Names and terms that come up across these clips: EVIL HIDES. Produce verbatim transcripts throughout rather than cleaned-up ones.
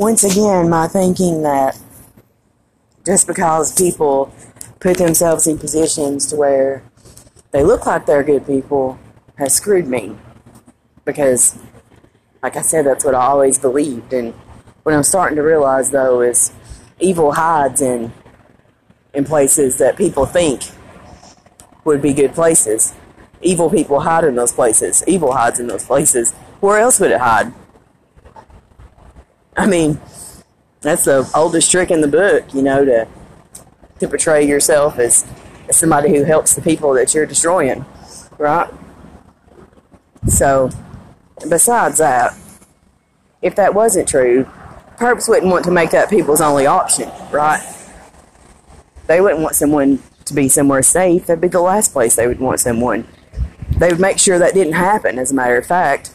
once again, my thinking that just because people put themselves in positions to where they look like they're good people has screwed me. Because, like I said, that's what I always believed. And what I'm starting to realize, though, is evil hides in in places that people think would be good places. Evil people hide in those places. Evil hides in those places. Where else would it hide? I mean, that's the oldest trick in the book, you know, to to portray yourself as, as somebody who helps the people that you're destroying, right? So, besides that, if that wasn't true, perps wouldn't want to make that people's only option, right? They wouldn't want someone to be somewhere safe. That'd be the last place they would want someone. They would make sure that didn't happen, as a matter of fact.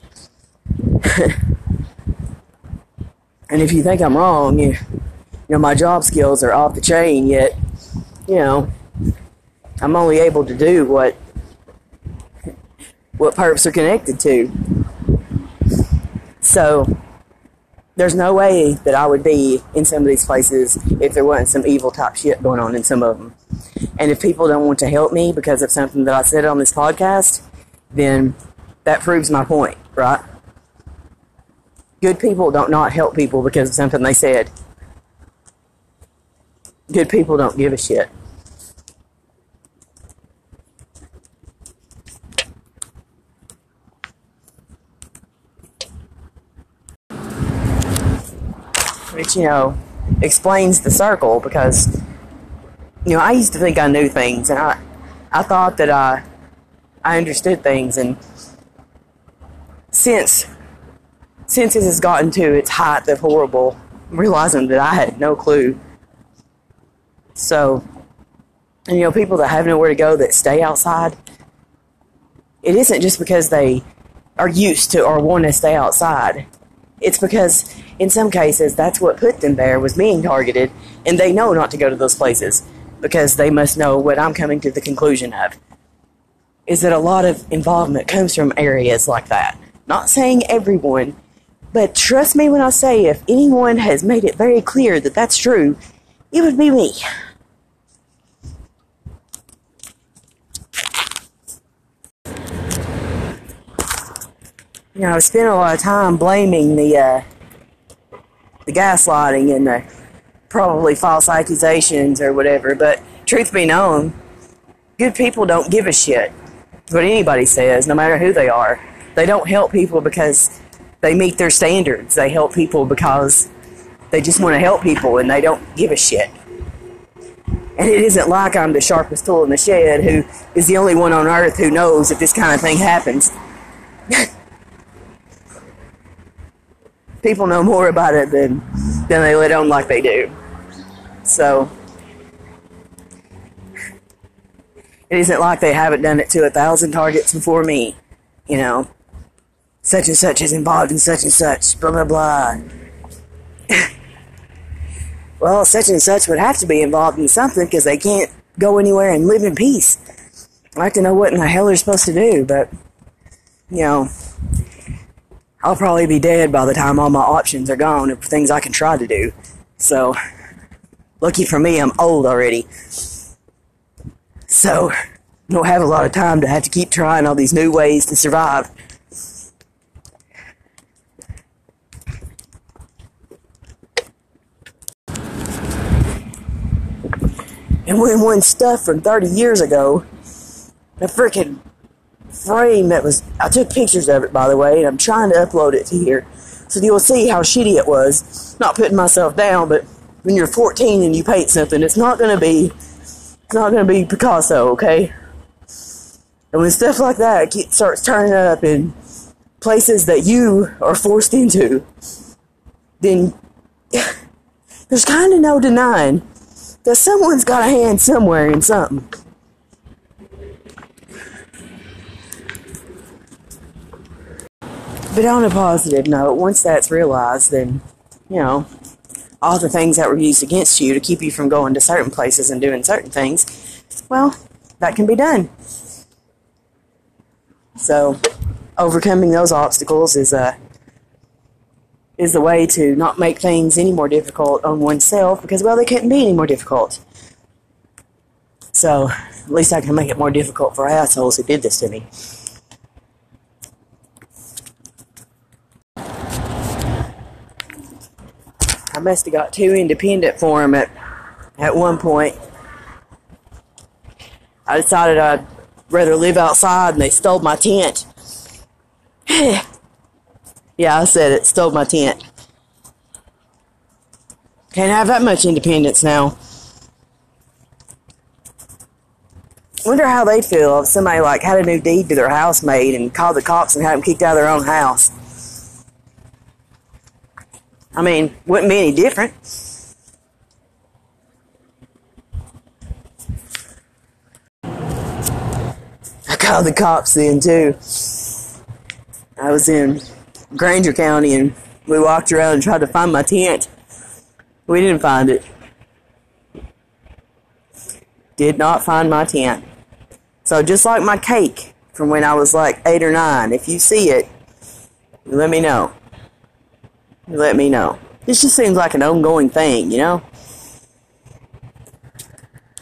And if you think I'm wrong, you, you know, my job skills are off the chain, yet, you know, I'm only able to do what what perps are connected to. So, there's no way that I would be in some of these places if there wasn't some evil type shit going on in some of them. And if people don't want to help me because of something that I said on this podcast, then that proves my point, right? Good people don't not help people because of something they said. Good people don't give a shit. Which, you know, explains the circle, because, you know, I used to think I knew things, and I I thought that I I understood things, and since since it has gotten to its height of horrible, realizing that I had no clue. So, and, you know, people that have nowhere to go, that stay outside, it isn't just because they are used to or want to stay outside. It's because, in some cases, that's what put them there, was being targeted, and they know not to go to those places, because they must know what I'm coming to the conclusion of, is that a lot of involvement comes from areas like that. Not saying everyone, but trust me when I say, if anyone has made it very clear that that's true, it would be me. You know, I spent a lot of time blaming the uh, the gaslighting and the probably false accusations or whatever, but truth be known, good people don't give a shit what anybody says, no matter who they are. They don't help people because they meet their standards. They help people because they just want to help people, and they don't give a shit. And it isn't like I'm the sharpest tool in the shed who is the only one on earth who knows if this kind of thing happens. People know more about it than, than they let on like they do. So, it isn't like they haven't done it to a thousand targets before me. You know, such and such is involved in such and such, blah, blah, blah. Well, such and such would have to be involved in something because they can't go anywhere and live in peace. I'd like to know what in the hell they're supposed to do, but, you know, I'll probably be dead by the time all my options are gone of things I can try to do. So, lucky for me, I'm old already. So, don't have a lot of time to have to keep trying all these new ways to survive. And when one's stuff from thirty years ago, the freaking frame that was, I took pictures of it, by the way, and I'm trying to upload it to here so you'll see how shitty it was. Not putting myself down, but when you're fourteen and you paint something, it's not going to be it's not going to be Picasso, okay? And when stuff like that starts turning up in places that you are forced into, then there's kind of no denying that someone's got a hand somewhere in something. But on a positive note, once that's realized, then, you know, all the things that were used against you to keep you from going to certain places and doing certain things, well, that can be done. So, overcoming those obstacles is, uh, is the way to not make things any more difficult on oneself, because, well, they can't be any more difficult. So, at least I can make it more difficult for assholes who did this to me. I must have got too independent for him at, at one point. I decided I'd rather live outside, and they stole my tent. Yeah, I said it. Stole my tent. Can't have that much independence now. Wonder how they feel if somebody, like, had a new deed to their housemaid and called the cops and had them kicked out of their own house. I mean, wouldn't be any different. I called the cops then, too. I was in Granger County, and we walked around and tried to find my tent. We didn't find it. Did not find my tent. So just like my cake from when I was like eight or nine, if you see it, let me know. Let me know. This just seems like an ongoing thing, you know?